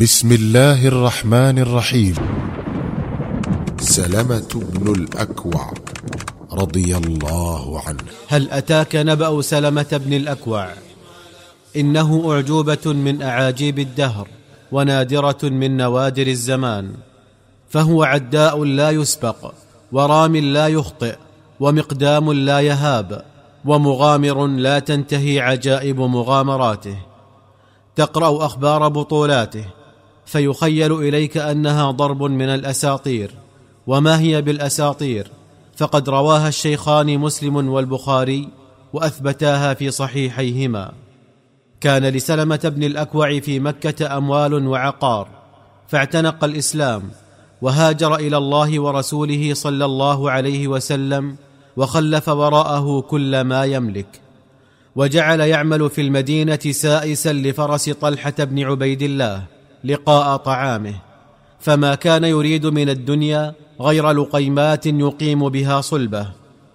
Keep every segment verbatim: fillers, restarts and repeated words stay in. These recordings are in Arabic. بسم الله الرحمن الرحيم. سلمة بن الأكوع رضي الله عنه. هل أتاك نبأ سلمة بن الأكوع؟ إنه أعجوبة من أعاجيب الدهر ونادرة من نوادر الزمان، فهو عداء لا يسبق، ورام لا يخطئ، ومقدام لا يهاب، ومغامر لا تنتهي عجائب مغامراته. تقرأ أخبار بطولاته فيخيل إليك أنها ضرب من الأساطير، وما هي بالأساطير، فقد رواها الشيخان مسلم والبخاري وأثبتاها في صحيحيهما. كان لسلمة بن الأكوع في مكة أموال وعقار، فاعتنق الإسلام وهاجر إلى الله ورسوله صلى الله عليه وسلم، وخلف وراءه كل ما يملك، وجعل يعمل في المدينة سائسا لفرس طلحة بن عبيد الله لقاء طعامه، فما كان يريد من الدنيا غير لقيمات يقيم بها صلبه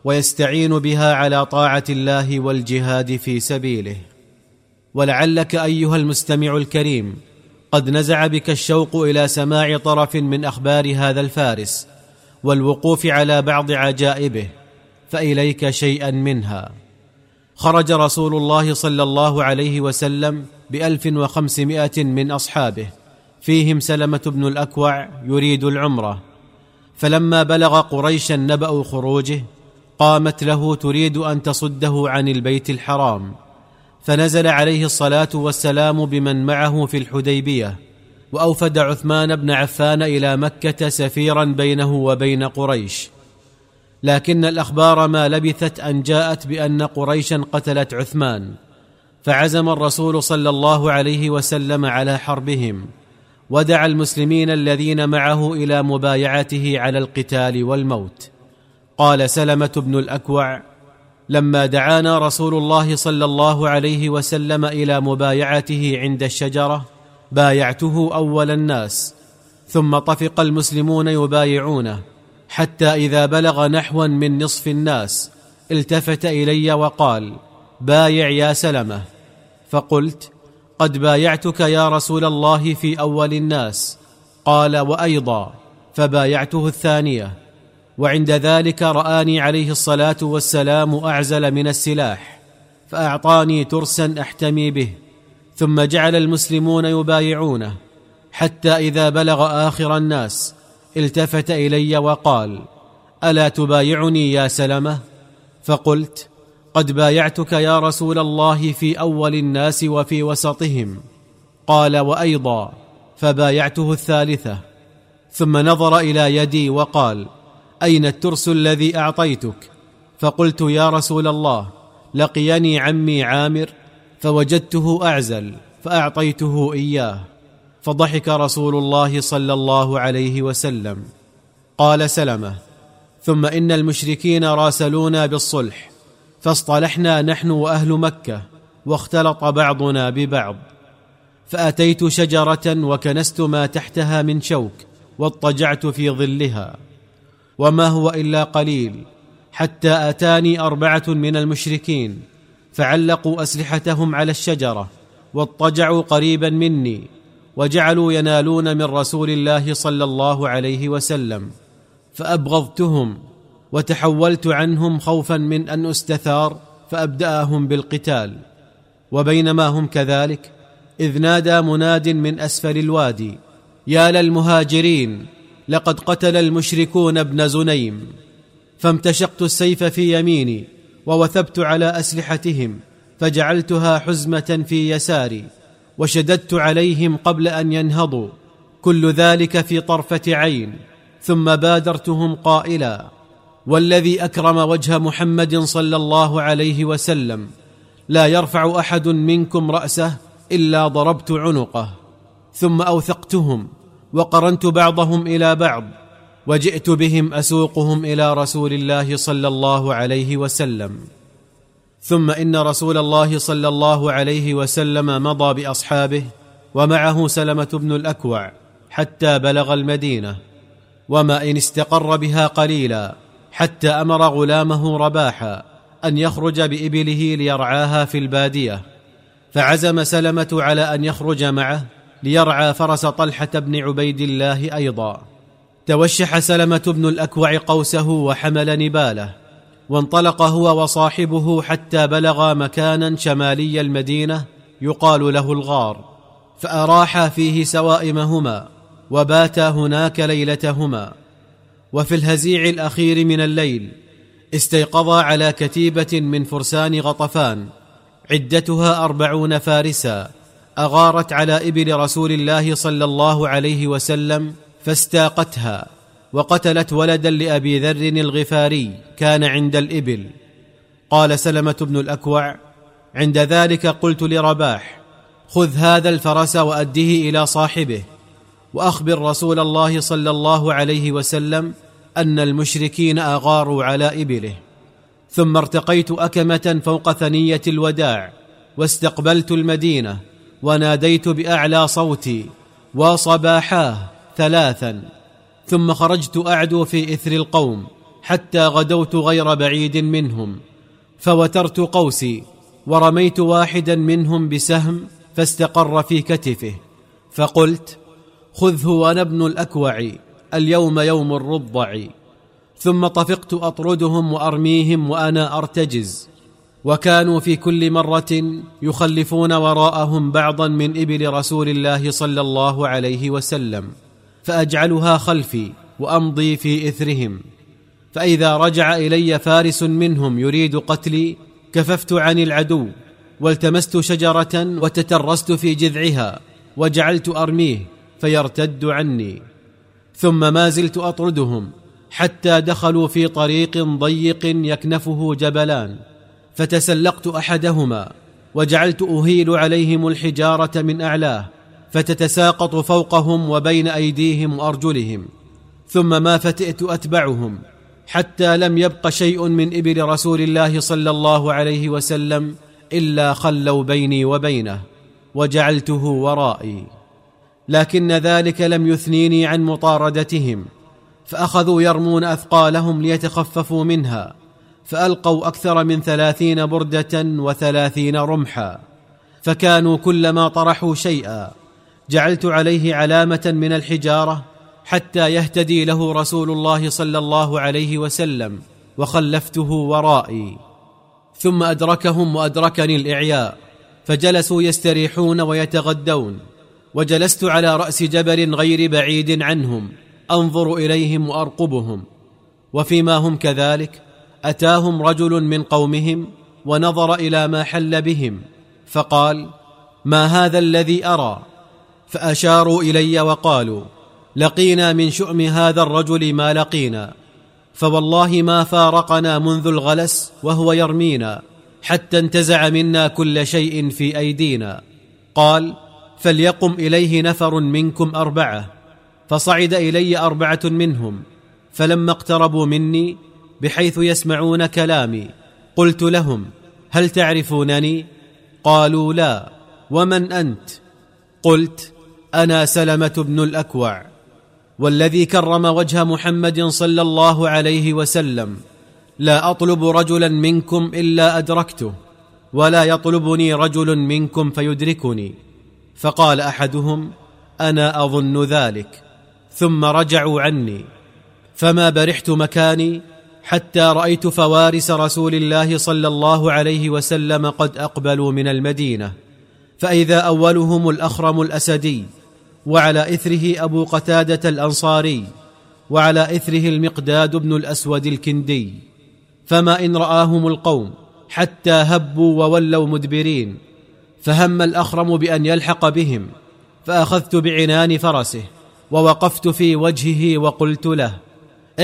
ويستعين بها على طاعة الله والجهاد في سبيله. ولعلك أيها المستمع الكريم قد نزع بك الشوق إلى سماع طرف من أخبار هذا الفارس والوقوف على بعض عجائبه، فإليك شيئا منها. خرج رسول الله صلى الله عليه وسلم بألف وخمسمائة من أصحابه، فيهم سلمة بن الأكوع يريد العمرة. فلما بلغ قريشا نبأ خروجه قامت له تريد أن تصده عن البيت الحرام، فنزل عليه الصلاة والسلام بمن معه في الحديبية، وأوفد عثمان بن عفان إلى مكة سفيرا بينه وبين قريش. لكن الأخبار ما لبثت أن جاءت بأن قريشا قتلت عثمان، فعزم الرسول صلى الله عليه وسلم على حربهم، ودعا المسلمين الذين معه إلى مبايعته على القتال والموت. قال سلمة بن الأكوع: لما دعانا رسول الله صلى الله عليه وسلم إلى مبايعته عند الشجرة بايعته أول الناس، ثم طفق المسلمون يبايعونه حتى إذا بلغ نحوا من نصف الناس التفت إلي وقال: بايع يا سلمة. فقلت: قد بايعتك يا رسول الله في أول الناس. قال: وأيضا. فبايعته الثانية، وعند ذلك رآني عليه الصلاة والسلام أعزل من السلاح فأعطاني ترسا أحتمي به، ثم جعل المسلمون يبايعونه حتى إذا بلغ آخر الناس التفت إلي وقال: ألا تبايعني يا سلمة؟ فقلت: قد بايعتك يا رسول الله في أول الناس وفي وسطهم. قال: وأيضا. فبايعته الثالثة، ثم نظر إلى يدي وقال: أين الترس الذي أعطيتك؟ فقلت: يا رسول الله لقيني عمي عامر فوجدته أعزل فأعطيته إياه. فضحك رسول الله صلى الله عليه وسلم. قال سلمة: ثم إن المشركين راسلونا بالصلح فاصطلحنا نحن وأهل مكة، واختلط بعضنا ببعض، فأتيت شجرة وكنست ما تحتها من شوك واضطجعت في ظلها، وما هو إلا قليل، حتى أتاني أربعة من المشركين فعلقوا أسلحتهم على الشجرة واضطجعوا قريبا مني، وجعلوا ينالون من رسول الله صلى الله عليه وسلم، فأبغضتهم وتحولت عنهم خوفا من أن أستثار فأبدأهم بالقتال. وبينما هم كذلك إذ نادى مناد من أسفل الوادي: يا للمهاجرين، لقد قتل المشركون ابن زنيم. فامتشقت السيف في يميني ووثبت على أسلحتهم، فجعلتها حزمة في يساري وشددت عليهم قبل أن ينهضوا، كل ذلك في طرفة عين، ثم بادرتهم قائلا: والذي أكرم وجه محمد صلى الله عليه وسلم لا يرفع أحد منكم رأسه إلا ضربت عنقه. ثم أوثقتهم وقرنت بعضهم إلى بعض، وجئت بهم أسوقهم إلى رسول الله صلى الله عليه وسلم. ثم إن رسول الله صلى الله عليه وسلم مضى بأصحابه ومعه سلمة بن الأكوع حتى بلغ المدينة، وما إن استقر بها قليلا، حتى أمر غلامه رباحا أن يخرج بإبله ليرعاها في البادية، فعزم سلمة على أن يخرج معه ليرعى فرس طلحة بن عبيد الله أيضا. توشح سلمة بن الأكوع قوسه وحمل نباله، وانطلق هو وصاحبه حتى بلغا مكانا شمالي المدينة يقال له الغار، فأراحا فيه سوائمهما وباتا هناك ليلتهما. وفي الهزيع الأخير من الليل استيقظا على كتيبة من فرسان غطفان عدتها أربعون فارسا أغارت على إبل رسول الله صلى الله عليه وسلم فاستاقتها وقتلت ولدا لأبي ذر الغفاري كان عند الإبل. قال سلمة بن الأكوع: عند ذلك قلت لرباح: خذ هذا الفرس وأده إلى صاحبه، وأخبر رسول الله صلى الله عليه وسلم أن المشركين أغاروا على إبله. ثم ارتقيت أكمة فوق ثنية الوداع، واستقبلت المدينة، وناديت بأعلى صوتي: وصباحاه ثلاثا. ثم خرجت أعدو في إثر القوم حتى غدوت غير بعيد منهم، فوترت قوسي ورميت واحدا منهم بسهم فاستقر في كتفه، فقلت: خذه وأنا ابن الأكوع، اليوم يوم الرضع. ثم طفقت أطردهم وأرميهم وأنا أرتجز، وكانوا في كل مرة يخلفون وراءهم بعضا من إبل رسول الله صلى الله عليه وسلم، فأجعلها خلفي وأمضي في إثرهم. فإذا رجع إلي فارس منهم يريد قتلي كففت عن العدو، والتمست شجرة وتترست في جذعها وجعلت أرميه فيرتد عني. ثم ما زلت أطردهم حتى دخلوا في طريق ضيق يكنفه جبلان، فتسلقت أحدهما وجعلت أهيل عليهم الحجارة من أعلاه فتتساقط فوقهم وبين أيديهم وأرجلهم. ثم ما فتئت أتبعهم حتى لم يبق شيء من إبل رسول الله صلى الله عليه وسلم إلا خلوا بيني وبينه وجعلته ورائي، لكن ذلك لم يثنيني عن مطاردتهم، فأخذوا يرمون أثقالهم ليتخففوا منها، فألقوا أكثر من ثلاثين بردة وثلاثين رمحا، فكانوا كلما طرحوا شيئا جعلت عليه علامة من الحجارة حتى يهتدي له رسول الله صلى الله عليه وسلم، وخلفته ورائي. ثم أدركهم وأدركني الإعياء، فجلسوا يستريحون ويتغدون، وجلست على رأس جبل غير بعيد عنهم أنظر إليهم وأرقبهم. وفيما هم كذلك أتاهم رجل من قومهم ونظر إلى ما حل بهم، فقال: ما هذا الذي أرى؟ فأشاروا إلي وقالوا: لقينا من شؤم هذا الرجل ما لقينا، فوالله ما فارقنا منذ الغلس وهو يرمينا حتى انتزع منا كل شيء في أيدينا. قال: فليقم إليه نفر منكم أربعة. فصعد إلي أربعة منهم، فلما اقتربوا مني بحيث يسمعون كلامي قلت لهم: هل تعرفونني؟ قالوا: لا. ومن أنت؟ قلت: أنا سلمة بن الأكوع، والذي كرم وجه محمد صلى الله عليه وسلم لا أطلب رجلا منكم إلا أدركته، ولا يطلبني رجل منكم فيدركني. فقال أحدهم: أنا أظن ذلك. ثم رجعوا عني، فما برحت مكاني حتى رأيت فوارس رسول الله صلى الله عليه وسلم قد أقبلوا من المدينة، فإذا أولهم الأخرم الأسدي، وعلى إثره أبو قتادة الأنصاري، وعلى إثره المقداد بن الأسود الكندي. فما إن رآهم القوم حتى هبوا وولوا مدبرين، فهم الأخرم بأن يلحق بهم، فأخذت بعنان فرسه ووقفت في وجهه وقلت له: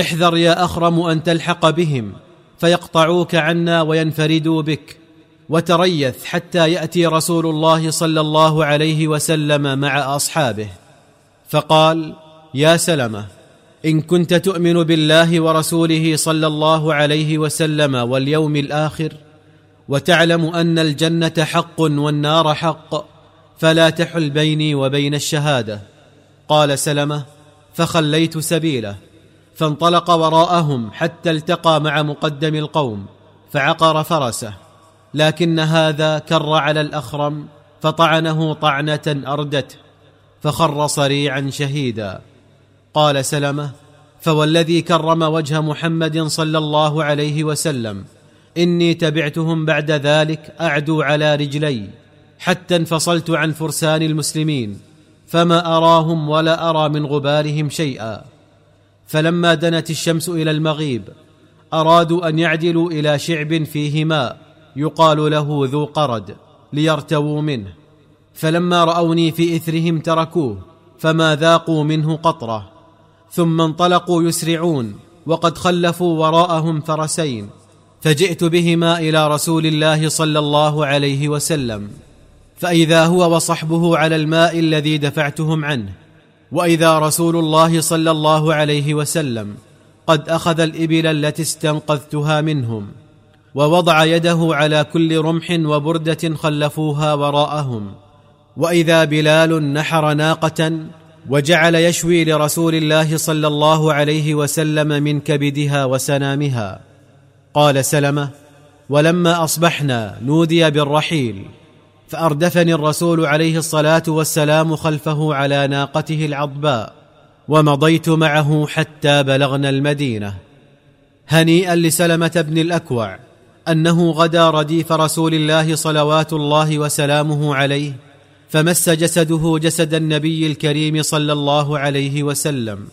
احذر يا أخرم أن تلحق بهم فيقطعوك عنا وينفردوا بك، وتريث حتى يأتي رسول الله صلى الله عليه وسلم مع أصحابه. فقال: يا سلمة، إن كنت تؤمن بالله ورسوله صلى الله عليه وسلم واليوم الآخر، وتعلم أن الجنة حق والنار حق، فلا تحل بيني وبين الشهادة. قال سلمة: فخليت سبيله، فانطلق وراءهم حتى التقى مع مقدم القوم فعقر فرسه، لكن هذا كر على الأخرم فطعنه طعنة أردته، فخر صريعا شهيدا. قال سلمة: فوالذي كرم وجه محمد صلى الله عليه وسلم إني تبعتهم بعد ذلك أعدو على رجلي حتى انفصلت عن فرسان المسلمين، فما أراهم ولا أرى من غبارهم شيئا. فلما دنت الشمس إلى المغيب أرادوا أن يعدلوا إلى شعب فيه ماء يقال له ذو قرد ليرتووا منه، فلما رأوني في إثرهم تركوه فما ذاقوا منه قطرة، ثم انطلقوا يسرعون وقد خلفوا وراءهم فرسين، فجئت بهما إلى رسول الله صلى الله عليه وسلم، فإذا هو وصحبه على الماء الذي دفعتهم عنه، وإذا رسول الله صلى الله عليه وسلم قد أخذ الإبل التي استنقذتها منهم، ووضع يده على كل رمح وبردة خلفوها وراءهم، وإذا بلال نحر ناقة وجعل يشوي لرسول الله صلى الله عليه وسلم من كبدها وسنامها. قال سلمة: ولما أصبحنا نودي بالرحيل، فأردفني الرسول عليه الصلاة والسلام خلفه على ناقته العضباء، ومضيت معه حتى بلغنا المدينة. هنيئا لسلمة بن الأكوع أنه غدا رديف رسول الله صلوات الله وسلامه عليه، فمس جسده جسد النبي الكريم صلى الله عليه وسلم.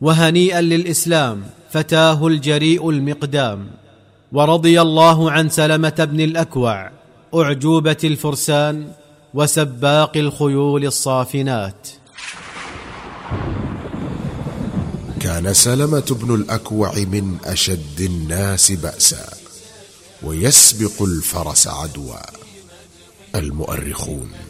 وهنيئا للإسلام فتاه الجريء المقدام. ورضي الله عن سلمة بن الأكوع أعجوبة الفرسان وسباق الخيول الصافنات. كان سلمة بن الأكوع من أشد الناس بأسا، ويسبق الفرس عدوا. المؤرخون.